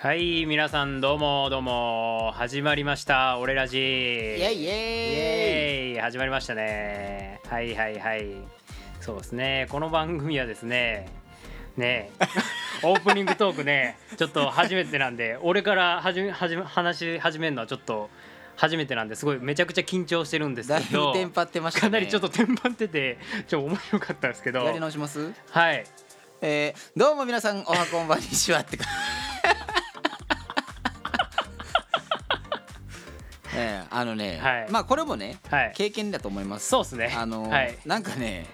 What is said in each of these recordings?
はい、皆さんどうも始まりました俺ラジ。イエイイエイイエイ、始まりましたね。はい、そうですね、この番組はですねオープニングトークねちょっと初めてなんで、俺から話し始めるのはちょっと初めてなんで、すごいめちゃくちゃ緊張してるんですけど、だいぶテンパってましたね。かなりちょっとテンパっててちょっと面白かったんですけど、やり直します。はい、どうも皆さんおはこんばんにしわってかはい、まあこれもね、はい、経験だと思います。そうですね、はい、なんかね、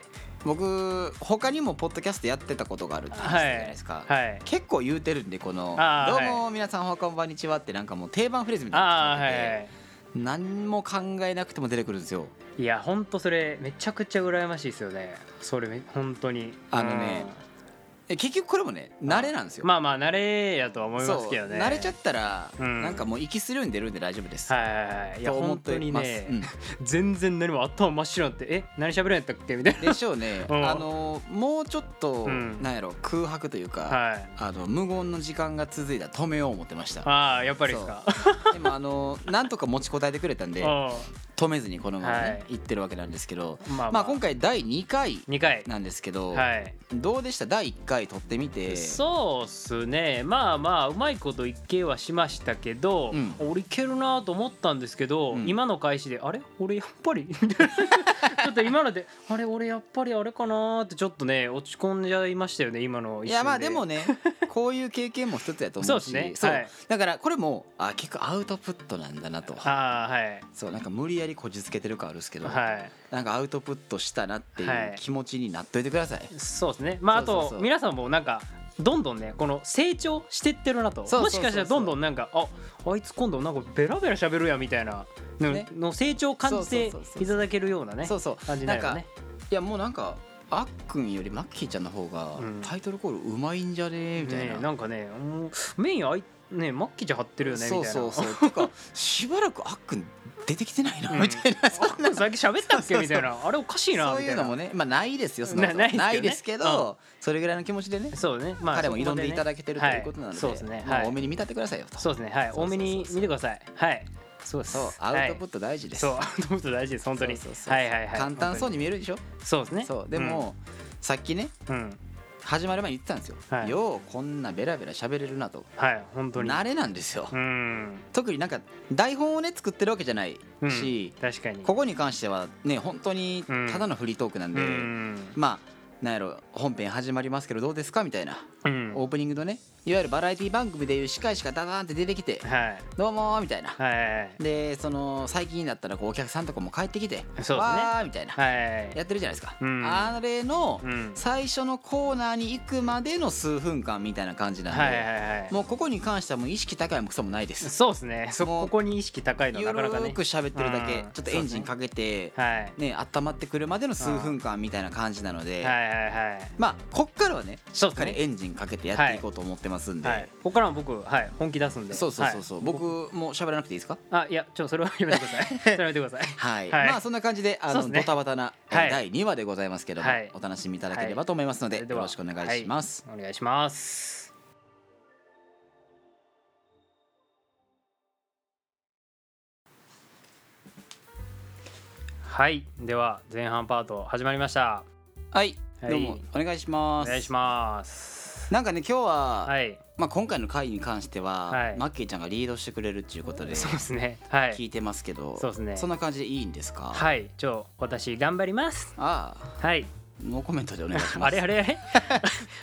僕他にもポッドキャストやってたことがあるって言ってたじゃないですか、はいはい、結構言うてるんで、このどうも皆さんおはこんばんにちはって、なんかもう定番フレーズみたいなので、何も考えなくても出てくるんですよ。いやほんとそれめちゃくちゃ羨ましいですよね、それ本当に。結局これもね慣れなんですよ。まあ慣れやとは思いますけどね。慣れちゃったら、なんかもう息するんでるんで大丈夫です。はい、いや本当にね、全然何も頭真っ白になって何喋れんやったっけみたいな。でしょうね。もうちょっと、なんやろ、空白というか、はい、無言の時間が続いたら止めよう思ってました。ああ、やっぱりですか。でもなんとか持ちこたえてくれたんで止めずにこのままね行ってるわけなんですけど、まあ今回第2回なんですけど、どうでした第1回。撮ってみて。そうっすね、まあうまいこといけはしましたけど、俺いけるなと思ったんですけど、今の開始であれ俺やっぱりちょっと今のであれ俺やっぱりあれかなってちょっとね落ち込んじゃいましたよね、今の一瞬で。いやまあでもねこういう経験も一つやと思うし、そうですね、はい、だからこれも結構アウトプットなんだなと。あ、はい、そう、なんか無理やりこじつけてる感あるんですけど、はい、なんかアウトプットしたなっていう気持ちになっといてください、はい、そうですね。まああと皆さんもなんかどんどんねこの成長してってるなと、もしかしたらどんどんなんかあいつ今度なんかベラベラ喋るやみたいなの成長を感じていただけるようなね感じになるよね。いやもうなんかあっくんよりマッキーちゃんの方がタイトルコールうまいんじゃねみたいな、なんかねメインマッキーちゃん張ってるよねみたいな。そうとかしばらくあっくん出てきてないなみたいな、あっくんさっき喋ったっけみたいな、あれおかしいなみたいな、そういうのもね、まあないですよ、そんなことないですけど、それぐらいの気持ちでね、そうね、彼も挑んでいただけてるということなので、多めに見立てくださいよと。そうですね、はい、多めに見てください。はい、そうそう、アウトプット大事です。そう、アウトプット大事です、本当に。はいはいはい。簡単そうに見えるでしょ。そうですね。そう、でもさっきね、始まる前に言ってたんですよ、はい、ようこんなベラベラ喋れるなと、はい、本当に慣れなんですよ。特になんか台本をね作ってるわけじゃないし、確かにここに関してはね本当にただのフリートークなんで、まあなんやろ、本編始まりますけどどうですかみたいな、オープニングのね、いわゆるバラエティ番組でいう司会者がダダーンって出てきて、はい、どうもーみたいな、はい、でその最近だったらこうお客さんとかも帰ってきて、そうですね、わーみたいな、はい、やってるじゃないですか、あれの最初のコーナーに行くまでの数分間みたいな感じなんで、もうここに関してはもう意識高いもクソもないです。そうですね、ここに意識高いのはなかなかね、ゆるく喋ってるだけ、ちょっとエンジンかけて、ね、温まってくるまでの数分間みたいな感じなので、まあこっからはねしっかりエンジンかけてやっていこうと思ってますんで、はい、ここからは僕、はい、本気出すんで。そう、はい、僕も喋らなくていいですか。いやそれはやめてくださいそれはやめてくださいはい、はい、まあそんな感じでね、ドタバタな第2話でございますけども、はい、お楽しみいただければと思いますので、はい、よろしくお願いします、はい、お願いします。はい、では前半パート始まりました。はい、どうもお願いします。お願いします。なんかね今日は、まあ今回の回に関しては、マッキーちゃんがリードしてくれるっていうことで、そうですね、聞いてますけど、そうですね、そんな感じでいいんですか。はい、私頑張ります。はい。ノーコメントでお願いします。あれ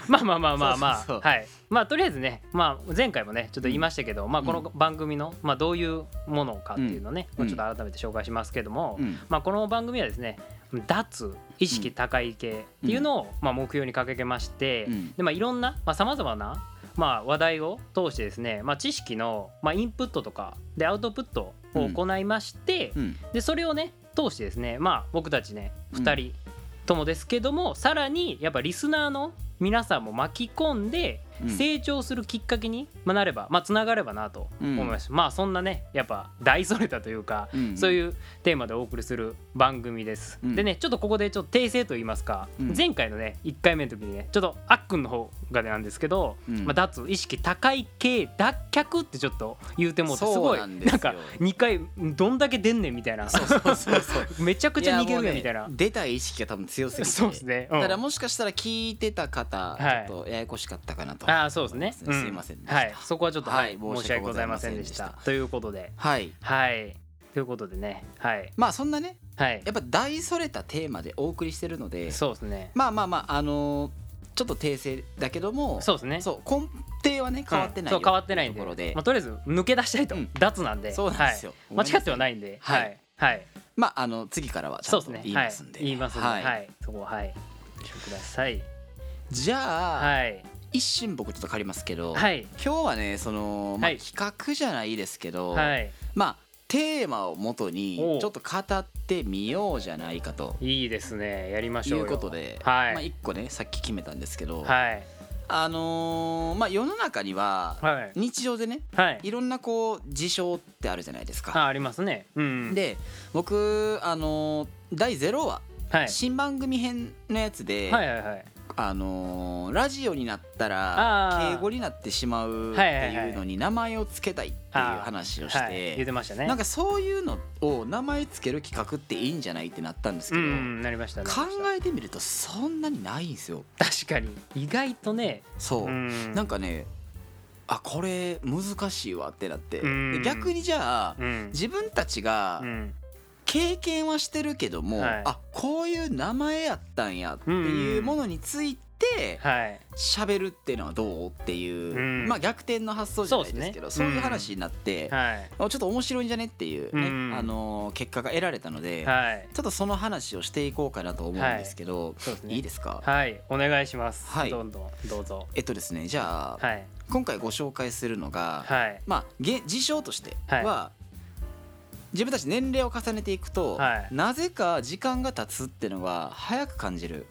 まあはい。まあとりあえずね、まあ前回もねちょっと言いましたけど、まあこの番組のまあどういうものかっていうのをね、ちょっと改めて紹介しますけども、まあこの番組はですね、脱意識高い系っていうのをまあ目標に掲げまして、でまあいろんなさまざまなまあ話題を通してですね、まあ知識のまあインプットとかでアウトプットを行いまして、でそれをね通してですね、まあ僕たちね2人ともですけども、さらにやっぱリスナーの皆さんも巻き込んで成長するきっかけになれば、つながればなと思います、まあそんなねやっぱ大それたというか、そういうテーマでお送りする番組です、でねちょっとここでちょっと訂正と言いますか、前回のね1回目の時にねちょっとあっくんの方がなんですけど、うんまあ、脱意識高い系脱却ってちょっと言うてもうてすごいなんか2回どんだけ出んねんみたいなめちゃくちゃ逃げるやんみたいな、ね、出たい意識が多分強すぎてそうですね、うん、だからもしかしたら聞いてた方ちょっとややこしかったかなと、ねはい、あそうですね、うん、すいませんでした、はい、そこはちょっと、はい、申し訳ございませんでしたということではい、はいということでね、はい、まあそんなね、はい、やっぱ大それたテーマでお送りしてるので、そうですね、まあまあまあちょっと訂正だけども、そうですね、そう根底はね変わってない、うん、そう変わってないんで、ところで、まあ、とりあえず抜け出したいと、うん、脱なんで、そうなんですよ、はい、間違ってはないんで、はいはい、はい、まあ次からはちゃんと言いますんで、そうですね、はい、言いますんで、はい、はい、そこははい、ご注意ください。じゃあ、はい。一瞬僕ちょっと借りますけど、はい、今日はねその、まあ、企画じゃないですけど、はい、まあ。テーマを元にちょっと語ってみようじゃないかといいですねやりましょうよということで、はいまあ、1個ねさっき決めたんですけど、はい、まあ世の中には日常でね、はい、いろんなこう事象ってあるじゃないですか ありますね、うん、で僕第0話、はい、新番組編のやつで、はいはいはいラジオになったら敬語になってしまうっていうのに名前をつけたいっていう話をして、はいはい、言ってましたね。なんかそういうのを名前つける企画っていいんじゃないってなったんですけど、うん、なりましたね。考えてみるとそんなにないんですよ。確かに意外とねそう、うん、なんかねあこれ難しいわってなって、うん、逆にじゃあ、うん、自分たちが、うん経験はしてるけども、はい、あこういう名前やったんやっていうものについて喋るっていうのはどうっていう、うんまあ、逆転の発想じゃないですけどそうですね、そういう話になって、うん、ちょっと面白いんじゃねっていう、ねうん結果が得られたので、はい、ちょっとその話をしていこうかなと思うんですけど、はいそうですね、いいですかはいお願いします、はい、どんどんどうぞですねじゃあ、はい、今回ご紹介するのが、はいまあ、事象としては、はい自分たち年齢を重ねていくと、はい、なぜか時間が経つっていうのが早く感じる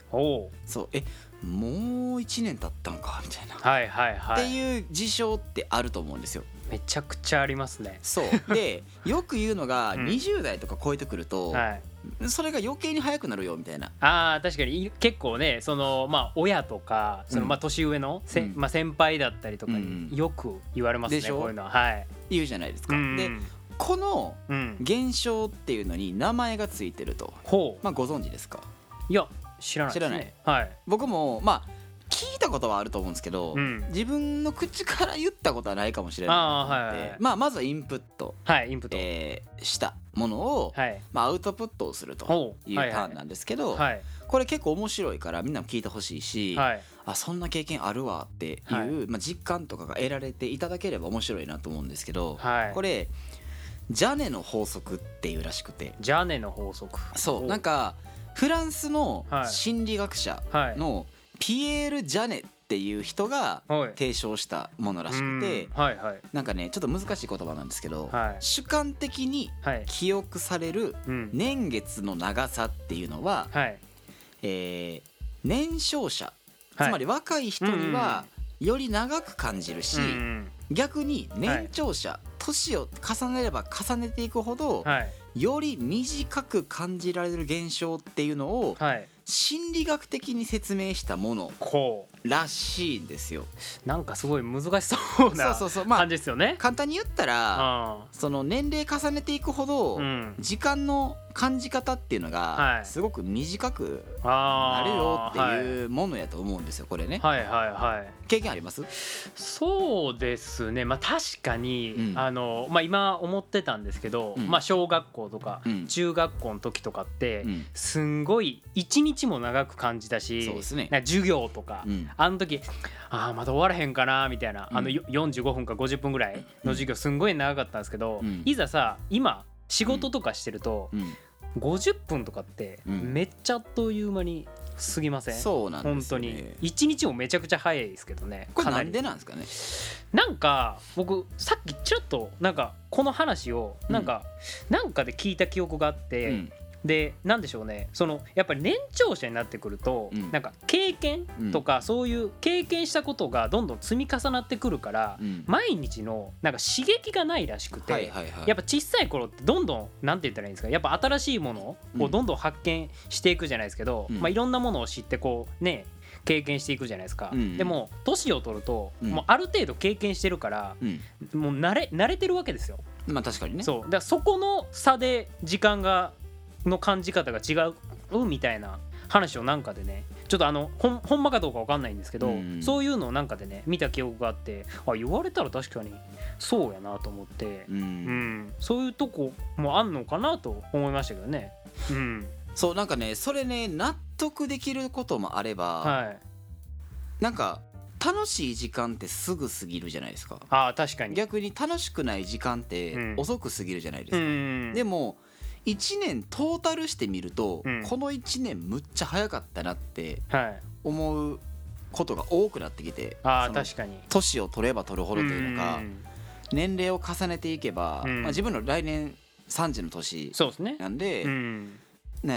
そうもう1年経ったんかみたいな、はいはいはい、っていう事象ってあると思うんですよめちゃくちゃありますねそうでよく言うのが20代とか超えてくると、うんはいそれが余計に早くなるよみたいなあ確かに結構ねその、まあ、親とかその、まあ、年上の、うんまあ、先輩だったりとかによく言われますね、うん、こういうのは、はい、言うじゃないですか、うん、でこの現象っていうのに名前がついてると、うんまあ、ご存知ですかいや知らないですね知らない、はい、僕もまあ聞いたことはあると思うんですけど、うん、自分の口から言ったことはないかもしれないので、はいはいまあ、まずはインプット、はいインプットしたものを、はいまあ、アウトプットをするというターンなんですけど、はいはい、これ結構面白いからみんなも聞いてほしいし、はい、あそんな経験あるわっていう、はいまあ、実感とかが得られていただければ面白いなと思うんですけど、はい、これジャネの法則っていうらしくてジャネの法則そうなんかフランスの心理学者の、はいピエール・ジャネっていう人が提唱したものらしくて、はいはい、なんかねちょっと難しい言葉なんですけど、はい、主観的に記憶される年月の長さっていうのは、はい年少者、はい、つまり若い人にはより長く感じるし、はい、逆に年長者、はい、年を重ねれば重ねていくほど、はい、より短く感じられる現象っていうのを、はい心理学的に説明したものらしいんですよなんかすごい難しそうな感じですよね、まあ、簡単に言ったらその年齢重ねていくほど時間の感じ方っていうのがすごく短くなれるよっていうものやと思うんですよこれね、はいはいはい、経験あります？そうですね、まあ、確かに、うんまあ、今思ってたんですけど、うんまあ、小学校とか中学校の時とかってすんごい一日も長く感じたし、そうですね、なんか授業とか、うん、あの時あまだ終わらへんかなみたいな、うん、45分か50分ぐらいの授業すんごい長かったんですけど、うん、いざさ今仕事とかしてると、うんうん50分とかってめっちゃあっという間に過ぎません？そうなんですよね。本当に1日もめちゃくちゃ早いですけどね。これなんでなんですかね？なんか僕さっきちょっとなんかこの話をなんかで聞いた記憶があって、うん、でなんでしょうねそのやっぱり年長者になってくると、うん、なんか経験とかそういう経験したことがどんどん積み重なってくるから、うん、毎日のなんか刺激がないらしくて、はいはいはい、やっぱ小さい頃ってどんどんなんて言ったらいいんですかやっぱ新しいものをどんどん発見していくじゃないですけど、うんまあ、いろんなものを知ってこうね経験していくじゃないですか、うん、でも年を取ると、うん、もうある程度経験してるから、うん、もう慣れてるわけですよ。まあ確かにね。そうだからそこの差で時間がの感じ方が違うみたいな話をなんかでね、ちょっとほんまかどうか分かんないんですけど、うん、そういうのをなんかでね見た記憶があって、あ言われたら確かにそうやなと思って、うんうん、そういうとこもあんのかなと思いましたけどね、うん、そうなんかねそれね納得できることもあれば、はい、なんか楽しい時間ってすぐ過ぎるじゃないですか。あ確かに。逆に楽しくない時間って遅く過ぎるじゃないですか、うんうん、でも1年トータルしてみると、うん、この1年むっちゃ早かったなって思うことが多くなってきて、はい、あ確かに年を取れば取るほどというのか、うんうん、年齢を重ねていけば、うんまあ、自分の来年30の年なんで、な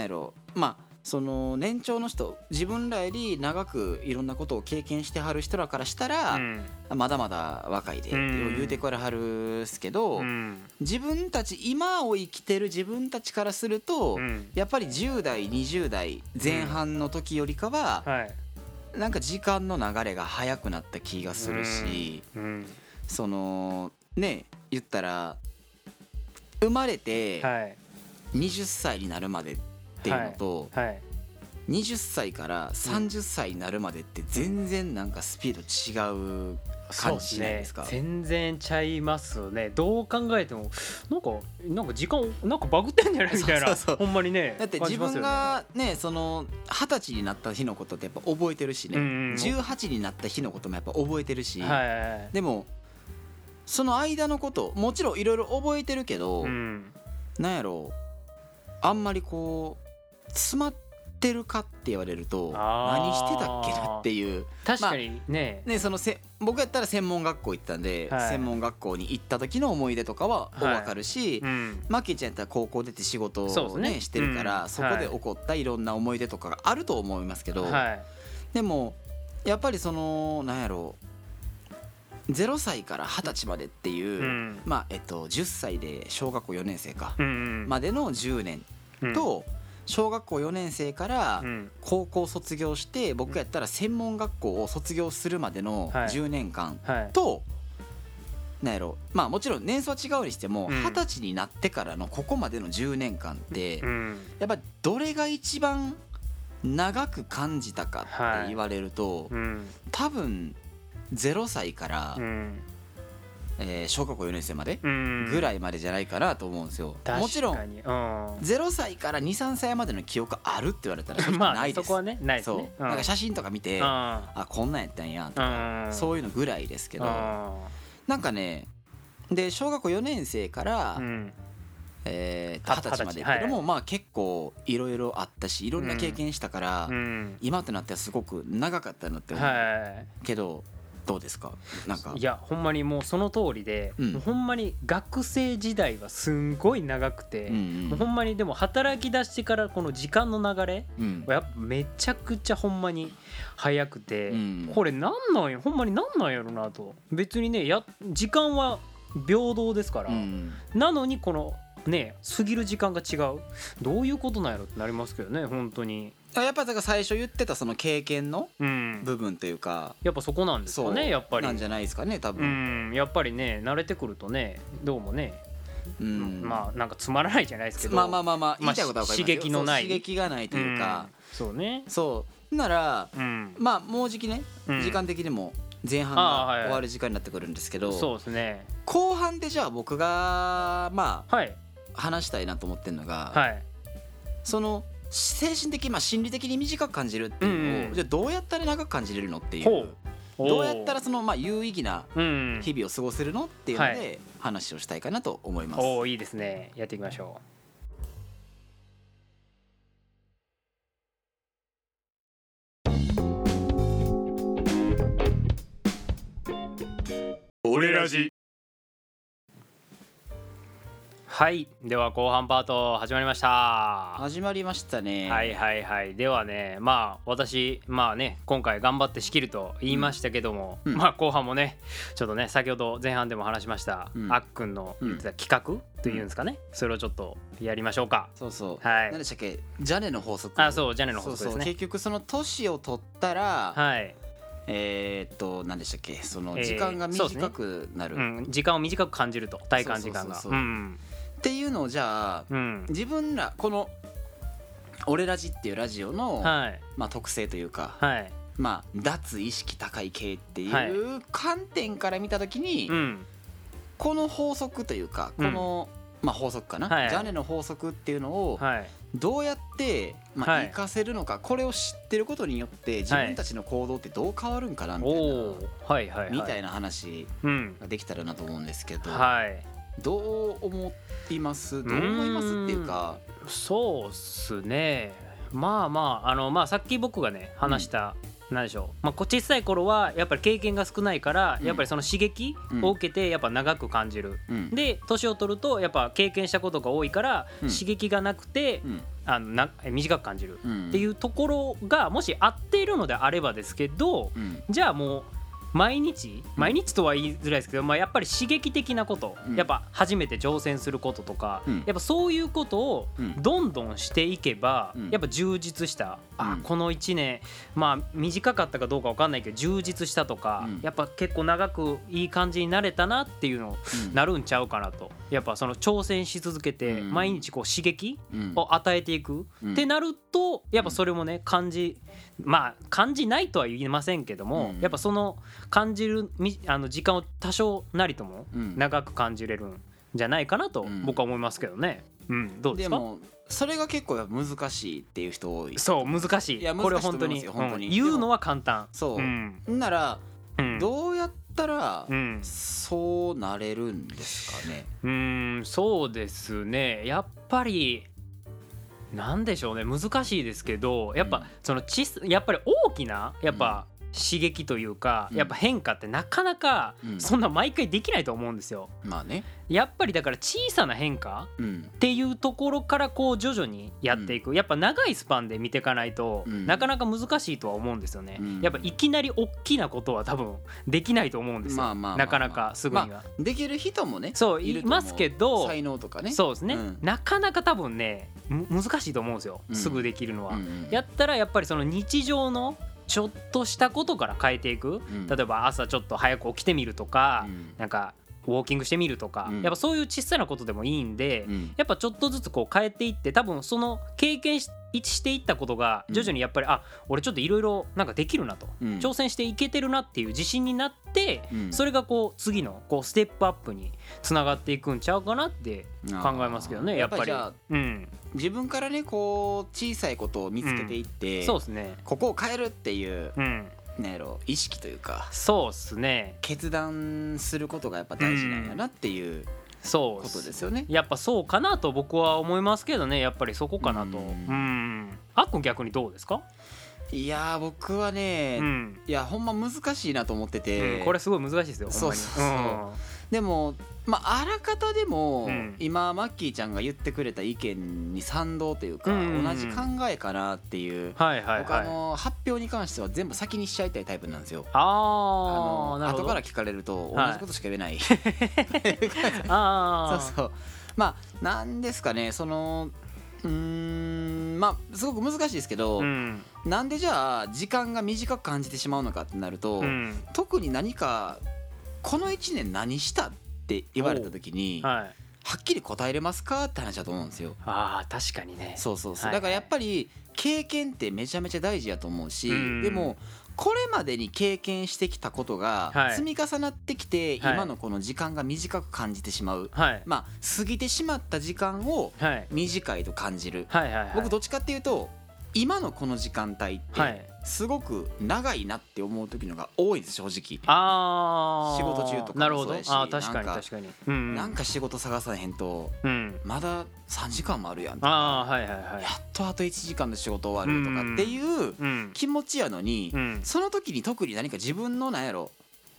んやろまあその年長の人自分らより長くいろんなことを経験してはる人らからしたら、うん、まだまだ若いでって言うてくれはるっすけど、うん、自分たち今を生きてる自分たちからすると、うん、やっぱり10代20代前半の時よりかは、うんはい、なんか時間の流れが早くなった気がするし、うんうん、そのね言ったら生まれて20歳になるまでっていうのと、はいはい、20歳から30歳になるまでって全然なんかスピード違う感じじゃないですか。そうですね、全然ちゃいますね。どう考えてもなんか時間なんかバグってんじゃないみたいな。そうそうそうほんまにね。だって自分がねその20歳になった日のことってやっぱ覚えてるしね、うんうん、18になった日のこともやっぱ覚えてるし、はい、でもその間のこともちろんいろいろ覚えてるけど、うん、なんやろあんまりこう詰まってるかって言われると何してたっけなっていう。確かにね、まあ、ねその僕やったら専門学校行ったんで、はい、専門学校に行った時の思い出とかは分かるし、はいうん、マッキーちゃんやったら高校出て仕事を、ねね、してるから、うん、そこで起こったいろんな思い出とかがあると思いますけど、はい、でもやっぱりそのなんやろ0歳から20歳までっていう、うんまあ10歳で小学校4年生か、うんうん、までの10年と、うん小学校4年生から高校卒業して、うん、僕やったら専門学校を卒業するまでの10年間と、はいはい、なんやろまあもちろん年数は違うにしても、うん、20歳になってからのここまでの10年間って、うん、やっぱどれが一番長く感じたかって言われると、はいうん、多分0歳から、うん小学校4年生までぐらいまでじゃないかなと思うんですよ。もちろん0歳から 2,3 歳までの記憶あるって言われたら正直ないです。まあそこはねないですね。そうなんか写真とか見てあこんなんやったんやとかそういうのぐらいですけど、なんかねで小学校4年生から20歳までけども、はい、まあ結構いろいろあったしいろんな経験したから、うん、今となってはすごく長かったなって思う、はい、けどどうですか？ なんかいやほんまにもうその通りで、うん、もうほんまに学生時代はすんごい長くて、うんうん、もうほんまにでも働き出してからこの時間の流れ、うん、やっぱめちゃくちゃほんまに早くて、うん、これなんなんやほんまになんなんやろなと。別にね時間は平等ですから、うん、なのにこのね過ぎる時間が違うどういうことなんやろってなりますけどね本当に。やっぱだから最初言ってたその経験の部分というか、うん、やっぱそこなんですかね。やっぱりなんじゃないですかね多分、うん、やっぱりね慣れてくるとねどうもね、うん、まあなんかつまらないじゃないですけど、まあまあまあまあ言いたいことは分かりますよ。刺激のない刺激がないというか、うん、そうねそうなら、うん、まあもうじきね時間的にも前半が終わる時間になってくるんですけど、はいはい、そうですね後半でじゃあ僕がまあ、はい、話したいなと思ってるのが、はい、その精神的、まあ、心理的に短く感じるっていうのを、うん、じゃあどうやったら長く感じれるのっていう、どうやったらその、まあ、有意義な日々を過ごせるのっていうので、はい、話をしたいかなと思います。おいいですね。やっていきましょう。俺ラジはい、では後半パート始まりました。始まりましたね。ではね、私今回頑張って仕切ると言いましたけども、後半もねちょっとね、先ほど前半でも話しました、あっくんの言ってた企画というんですかね、それをちょっとやりましょうか。何でしたっけ、ジャネの法則。ジャネの法則ですね。結局その年を取ったら、何でしたっけ、その時間が短くなる、時間を短く感じると、体感時間がっていうのを、じゃあ、自分らこの俺ラジっていうラジオの、特性というか、脱意識高い系っていう観点から見たときに、この法則というか、この、法則かな、ジャネの法則っていうのを、どうやって、活かせるのか、これを知ってることによって自分たちの行動ってどう変わるんかなみたいな、みたいな話ができたらなと思うんですけど、どう思いますっていうか。そうっすね、さっき僕がね話した、何でしょう、小さい頃はやっぱり経験が少ないから、やっぱりその刺激を受けてやっぱ長く感じる、で年を取るとやっぱ経験したことが多いから、刺激がなくて、短く感じるっていうところがもし合っているのであればですけど、じゃあもう毎日とは言いづらいですけど、やっぱり刺激的なこと、やっぱ初めて挑戦することとか、やっぱそういうことをどんどんしていけば、やっぱ充実した、この1年短かったかどうか分かんないけど充実したとか、やっぱ結構長くいい感じになれたなっていうのなるんちゃうかなと。やっぱその挑戦し続けて毎日こう刺激を与えていくってなると、やっぱそれもね感じないとは言いませんけども、やっぱその感じる時間を多少なりとも長く感じれるんじゃないかなと僕は思いますけどね、どうですか。でもそれが結構難しいっていう人多い。そう難しい。これ本当に言うのは簡単そう、なら、どうやったらそうなれるんですかね。そうですね、やっぱりなんでしょうね、難しいですけど、やっぱそのやっぱり大きなやっぱ、刺激というか、やっぱ変化ってなかなかそんな毎回できないと思うんですよ、やっぱりだから小さな変化っていうところからこう徐々にやっていく、やっぱ長いスパンで見ていかないとなかなか難しいとは思うんですよね、やっぱいきなり大きなことは多分できないと思うんですよ、なかなかすぐには、できる人もねそういますけど、才能とかねそうですね、なかなか多分ね難しいと思うんですよ、すぐできるのは、やったらやっぱりその日常のちょっとしたことから変えていく、例えば朝ちょっと早く起きてみるとか、なんかウォーキングしてみるとか、やっぱそういう小さなことでもいいんで、やっぱちょっとずつこう変えていって、多分その経験していったことが徐々にやっぱり、俺ちょっといろいろなんかできるなと、挑戦していけてるなっていう自信になって、それがこう次のこうステップアップにつながっていくんちゃうかなって考えますけどね、やっぱり。自分からねこう小さいことを見つけていって、そうですね、ここを変えるっていう、意識というか、そうですね、決断することがやっぱ大事なんやなっていう、そうことですよね。やっぱそうかなと僕は思いますけどね、やっぱりそこかなと。あっくん逆にどうですか。いや僕はね、ほんま難しいなと思ってて、これすごい難しいですよほんまに。でもあらかたでも、今マッキーちゃんが言ってくれた意見に賛同というか、同じ考えかなっていう、僕発表に関しては全部先にしちゃいたいタイプなんですよ。後から聞かれると同じことしか言えない、なんですかね、そのすごく難しいですけど、なんでじゃあ時間が短く感じてしまうのかってなると、特に何かこの1年何したって言われた時に、はっきり答えれますかって話だと思うんですよ。確かにね。だからやっぱり経験ってめちゃめちゃ大事やと思うし、でもこれまでに経験してきたことが積み重なってきて、今のこの時間が短く感じてしまう、過ぎてしまった時間を短いと感じる。僕どっちかっていうと今のこの時間帯ってすごく長いなって思う時のが多いです正直。仕事中とかもそうだし、なんか仕事探さへんと、まだ3時間もあるやんとか、やっとあと1時間の仕事終わるとかっていう気持ちやのに、その時に特に何か自分の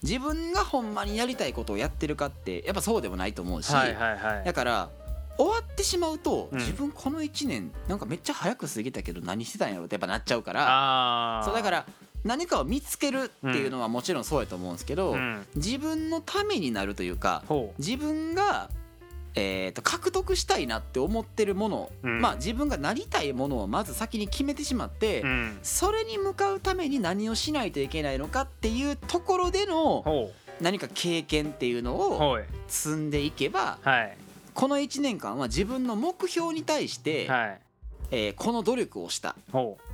自分がほんまにやりたいことをやってるかってやっぱそうでもないと思うし、だから終わってしまうと、うん、自分この1年なんかめっちゃ早く過ぎたけど何してたんやろってやっぱなっちゃうから、そうだから何かを見つけるっていうのはもちろんそうやと思うんですけど、うん、自分のためになるというか、うん、自分が、獲得したいなって思ってるもの、うん、まあ自分がなりたいものをまず先に決めてしまって、うん、それに向かうために何をしないといけないのかっていうところでの何か経験っていうのを積んでいけば、はい、この1年間は自分の目標に対して、はい、この努力をした。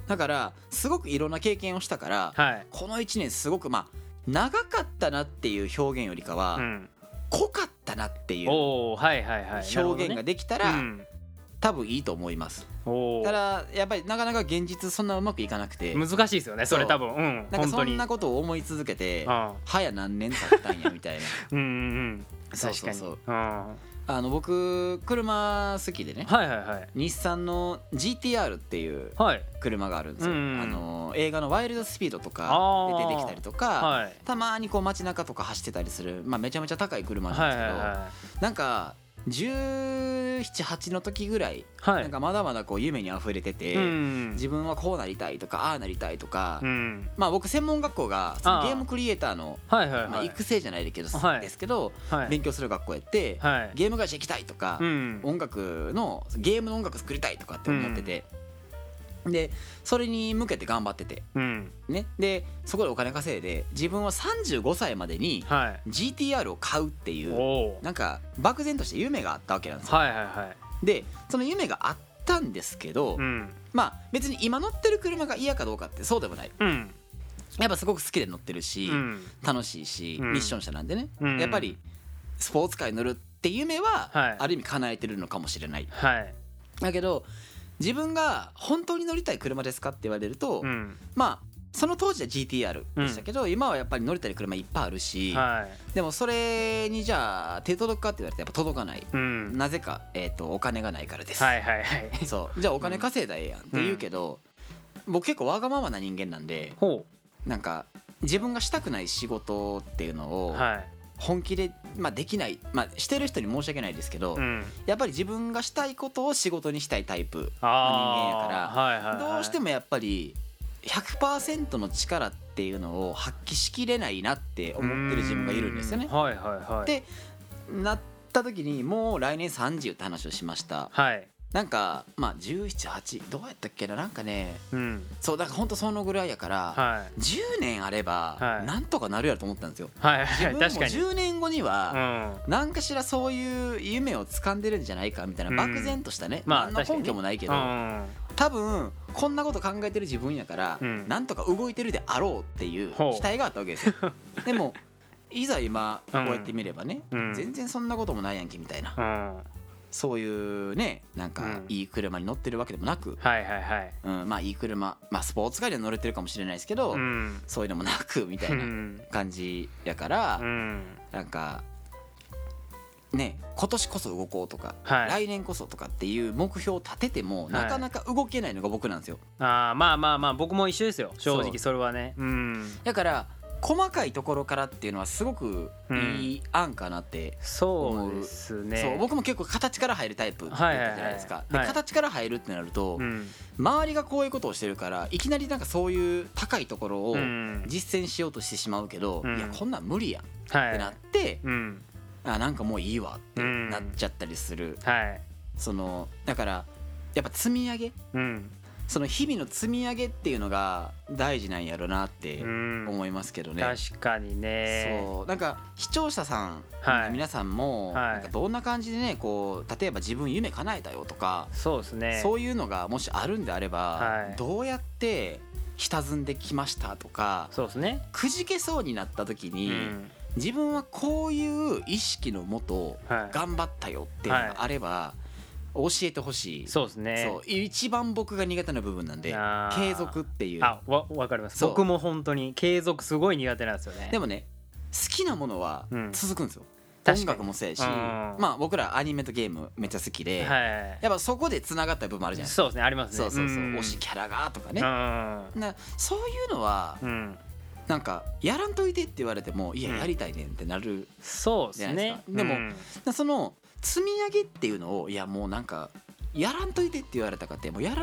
だからすごくいろんな経験をしたから、はい、この1年すごくまあ長かったなっていう表現よりかは、うん、濃かったなっていう表現ができたら、うん、多分いいと思います。ただやっぱりなかなか現実そんなうまくいかなくて難しいですよねそれ多分、うん、なんかそんなことを思い続けて早何年経ったんやみたいなうんうん、うん、そうそうそう、僕車好きでね、はいはいはい、日産の GTR っていう車があるんですよ、はい、映画のワイルドスピードとかで出てきたりとか、はい、たまにこう街中とか走ってたりする、まあ、めちゃめちゃ高い車なんですけど、はいはいはい、なんか17、8の時ぐらい、はい、なんかまだまだこう夢にあふれてて、うん、自分はこうなりたいとかああなりたいとか、うん、まあ僕専門学校がそのゲームクリエイターのまあ育成じゃないけど、はい、ですけど、はい、勉強する学校やって、はい、ゲーム会社行きたいとか、うん、音楽のゲームの音楽作りたいとかって思ってて、うん、でそれに向けて頑張ってて、うんね、でそこでお金稼いで自分は35歳までに GTR を買うっていう、はい、なんか漠然として夢があったわけなんですよ、はいはいはい、でその夢があったんですけど、うん、まあ別に今乗ってる車が嫌かどうかってそうでもない、うん、やっぱすごく好きで乗ってるし、うん、楽しいし、うん、ミッション車なんでね、うん、やっぱりスポーツカーに乗るって夢は、はい、ある意味叶えてるのかもしれない、はい、だけど自分が本当に乗りたい車ですかって言われると、うん、まあその当時は GTR でしたけど、うん、今はやっぱり乗りたい車いっぱいあるし、はい、でもそれにじゃあ手届くかって言われてやっぱ届かない、うん、なぜか、お金がないからです、はいはいはい、そうじゃあお金稼いだらええやんって言うけど、うん、僕結構わがままな人間なんで、うん、なんか自分がしたくない仕事っていうのを本気で、まあ、できない、まあ、してる人に申し訳ないですけど、うん、やっぱり自分がしたいことを仕事にしたいタイプの人間やから、はいはいはい、どうしてもやっぱり100% の力っていうのを発揮しきれないなって思ってる自分がいるんですよね。はいはいはい、でなった時にもう来年30って話をしました。はい、なんかまあ17、8どうやったっけななんかね、うん、そうだから本当そのぐらいやから、はい、10年あればなんとかなるやろと思ったんですよ。はい、自分も10年後には何かしらそういう夢を掴んでるんじゃないかみたいな漠然としたね、まあ、何の根拠もないけど。多分こんなこと考えてる自分やから、うん、なんとか動いてるであろうっていう期待があったわけですよ。でもいざ今こうやって見ればね、うん、全然そんなこともないやんけみたいな、うん、そういうねなんかいい車に乗ってるわけでもなく、うんはいはいはいうん、まあいい車、まあ、スポーツカーで乗れてるかもしれないですけど、うん、そういうのもなくみたいな感じやから、うん、なんかね、今年こそ動こうとか、はい、来年こそとかっていう目標を立てても、はい、なかなか動けないのが僕なんですよ。ああまあまあまあ僕も一緒ですよ正直それはね。うんだから細かいところからっていうのはすごくいい案かなって思う、うん、そうですね。そう僕も結構形から入るタイプって言ったじゃないですか、はいはいはい、で形から入るってなると、はい、周りがこういうことをしてるからいきなりなんかそういう高いところを実践しようとしてしまうけど、うん、いやこんなん無理やんってなって、はいうんあなんかもういいわってなっちゃったりする、うんはい、そのだからやっぱ積み上げ、うん、その日々の積み上げっていうのが大事なんやろなって思いますけどね、うん、確かにね。そうなんか視聴者さん、はい、皆さんもなんかどんな感じでねこう例えば自分夢叶えたよとか そうですね、そういうのがもしあるんであれば、はい、どうやって下積んできましたとかそうですね、くじけそうになった時に、うん自分はこういう意識のもと頑張ったよっていうのがあれば教えてほしい、はいはい、そうですね。そう一番僕が苦手な部分なんで継続っていうあわかります。僕も本当に継続すごい苦手なんですよね。でもね好きなものは続くんですよ、うん、音楽もそうやし、うんまあ、僕らアニメとゲームめっちゃ好きで、はい、やっぱそこでつながった部分もあるじゃないですか。そうですねありますね。そうそうそう、うん、推しキャラがとかね、うん、そういうのは、うんなんかやらんといてって言われてもいややりたいねんってなるじゃないですか、うん、そうですね。でも、うん、その積み上げっていうのを、いやもうなんかやらんといてって言われたかってもうや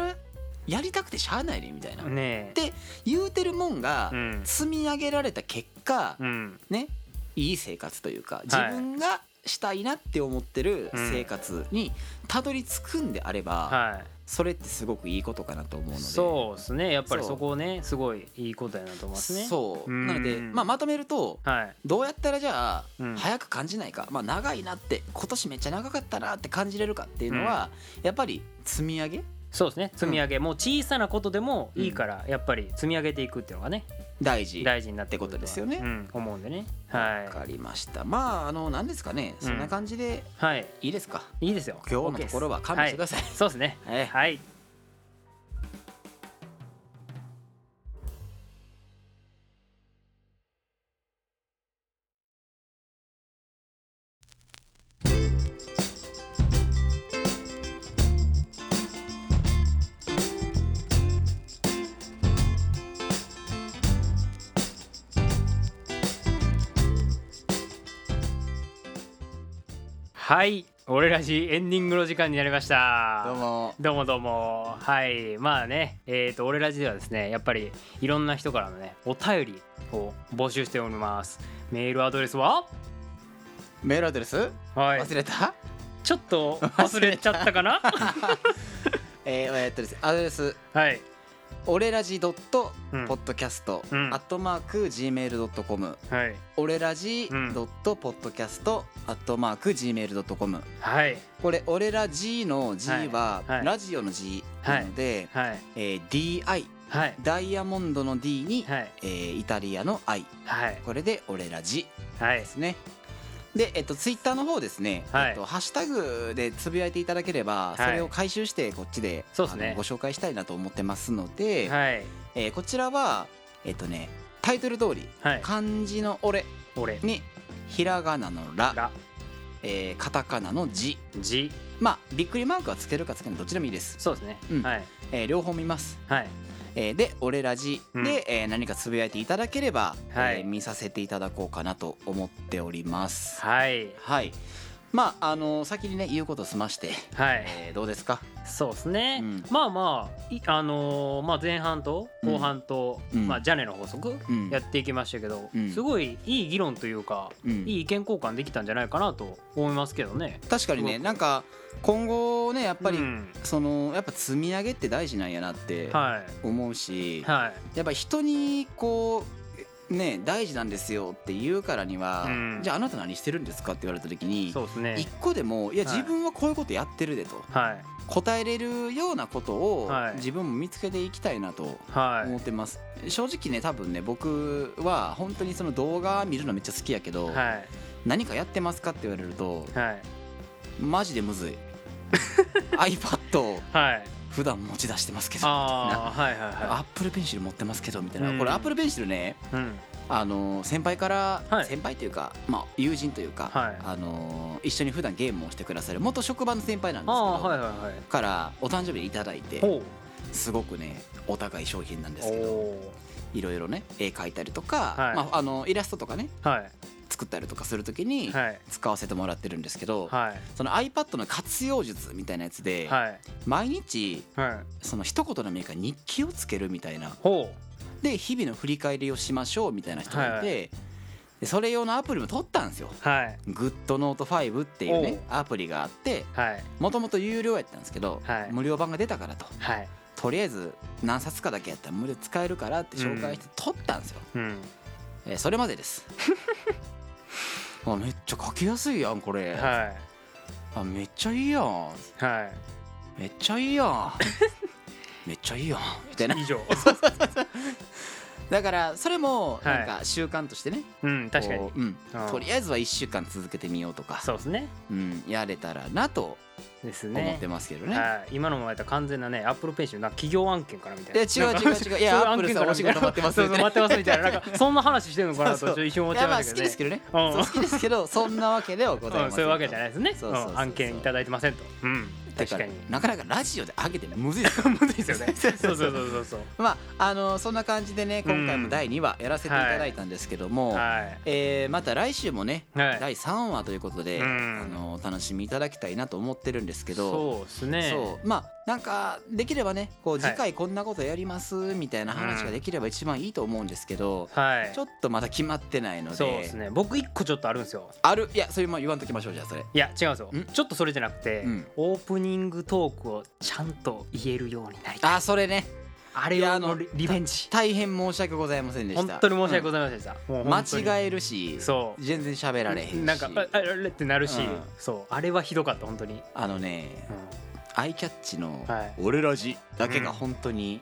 りたくてしゃあないでみたいな、ね、って言うてるもんが、うん、積み上げられた結果、うんね、いい生活というか自分がしたいなって思ってる生活にたどり着くんであれば、はい、それってすごくいいことかなと思うので、そうですね、やっぱりそこをねすごいいいことやなと思いますね。そう、うん、なので、まとめると、はい、どうやったらじゃあ、うん、早く感じないか、長いなって今年めっちゃ長かったなって感じれるかっていうのは、うん、やっぱり積み上げ、そうですね、積み上げ、もう小さなことでもいいから、やっぱり積み上げていくっていうのがね大事になってくることですよね、思うんでね。はい、分かりました。何ですかね、そんな感じで、はい、いいですか。いいですよ、今日のところは勘弁してください、はい、そうですね、はい、はい、俺らしいエンディングの時間になりました。どうも、はい、ね、俺らしではですね、やっぱりいろんな人からのねお便りを募集しております。メールアドレス、はい、忘れた、ちょっと忘れちゃったかなアドレス、はい、俺らじ .podcast@gmail.com、俺らじ .podcast@gmail.com、はい、これ俺らじの G は、はい、ラジオの G なので、はいはい、DI、はい、ダイヤモンドの D に、はい、イタリアの I、はい、これで俺らじですね、はい。で、ツイッターの方ですね、はい、ハッシュタグでつぶやいていただければ、はい、それを回収してこっちで、そうですね、ご紹介したいなと思ってますので、はい、こちらはタイトル通り、はい、漢字の俺にひらがなのら、カタカナのじ、びっくりマークはつけるかつけないどっちでもいいです。そうですね、うん、はい、両方見ます。はい、で俺らじで、何かつぶやいていただければ、はい、見させていただこうかなと思っております。はい、はい、先にね言うことを済まして、はい、どうですか。そうですね、うん、前半と後半と、うん、ジャネの法則やっていきましたけど、うん、すごいいい議論というか、うん、いい意見交換できたんじゃないかなと思いますけどね。確かにね、なんか今後ねやっぱり、うん、やっぱ積み上げって大事なんやなって思うし、はい、やっぱ人にこうね、大事なんですよって言うからには、うん、じゃああなた何してるんですかって言われた時に、そうですね、一個でも、いや自分はこういうことやってるでと、はい、答えれるようなことを自分も見つけていきたいなと思ってます、はい、正直ね、多分ね、僕は本当にその動画見るのめっちゃ好きやけど、はい、何かやってますかって言われると、はい、マジでむずいiPad を、はい、普段持ち出してますけど、アップルペンシル持ってますけどみたいな、これアップルペンシルね、先輩から、はい、先輩というか、友人というか、はい、一緒に普段ゲームをしてくださる元職場の先輩なんですけど、からお誕生日でいただいて、すごくねお高い商品なんですけど、いろいろね絵描いたりとか、はい、イラストとかね、はい、作ったりとかするときに使わせてもらってるんですけど、はい、その iPad の活用術みたいなやつで、はい、毎日、はい、その一言のメーカー日記をつけるみたいな、で日々の振り返りをしましょうみたいな人がいて、はい、でそれ用のアプリも取ったんですよ、はい、GoodNote 5っていうねアプリがあって、もともと有料やったんですけど、はい、無料版が出たからと、はい、とりあえず何冊かだけやったら無料使えるからって紹介して取ったんですよ、それまでですめっちゃ書きやすいやんこれ、はい、めっちゃいいやん、はい、めっちゃいいやんめっちゃいいやんみたいな以上だからそれもなんか習慣としてね、確かに、とりあえずは1週間続けてみようとか、そうですね、やれたらなとですね、思ってますけどね。はい、今のもやった完全なねアップルペンシルなんか企業案件からみたいな。いや違ういやアップルさんお仕事待ってますみたいな。なんかそんな話してるのかなとちょっと一瞬思っちゃいましたけどね。好きですけどそんなわけではございません。そういうわけじゃないですね。案件いただいてませんと。だからなかなかラジオで上げてむずいですよね。むずいですよね。そうまあそんな感じでね、今回も第2話やらせていただいたんですけども、はい、また来週もね、はい、第3話ということで、お楽しみいただきたいなと思ってるんですけど、そうですね。そうまあなんかできればね、こう次回こんなことやりますみたいな話ができれば一番いいと思うんですけど、はい、ちょっとまだ決まってないので、そうですね。僕1個ちょっとあるんですよ。あるいやそれも言わんときましょう。じゃあそれいや違うんですよ。ちょっとそれじゃなくて、オープニングトークをちゃんと言えるようになりたい。あ、それね。あれはのリベンジ。大変申し訳ございませんでした。本当に申し訳ございませんでした。間違えるし、全然喋られへんし、なんかあれってなるし、そうあれはひどかった本当に。あのね、アイキャッチの俺ラジだけが本当に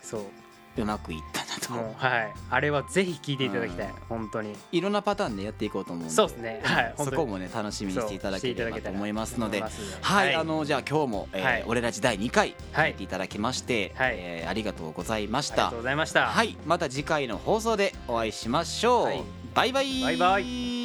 うまくいったなと、はい、あれはぜひ聞いていただきたい、本当にいろんなパターンでやっていこうと思うので、そうですね、はい、そこもね楽しみにしていただければと思いますので、はい、じゃあ今日も俺ラジ第2回聞いていただきまして、はい、ありがとうございました。ありがとうございました。はい、また次回の放送でお会いしましょう、はい、バイバイ。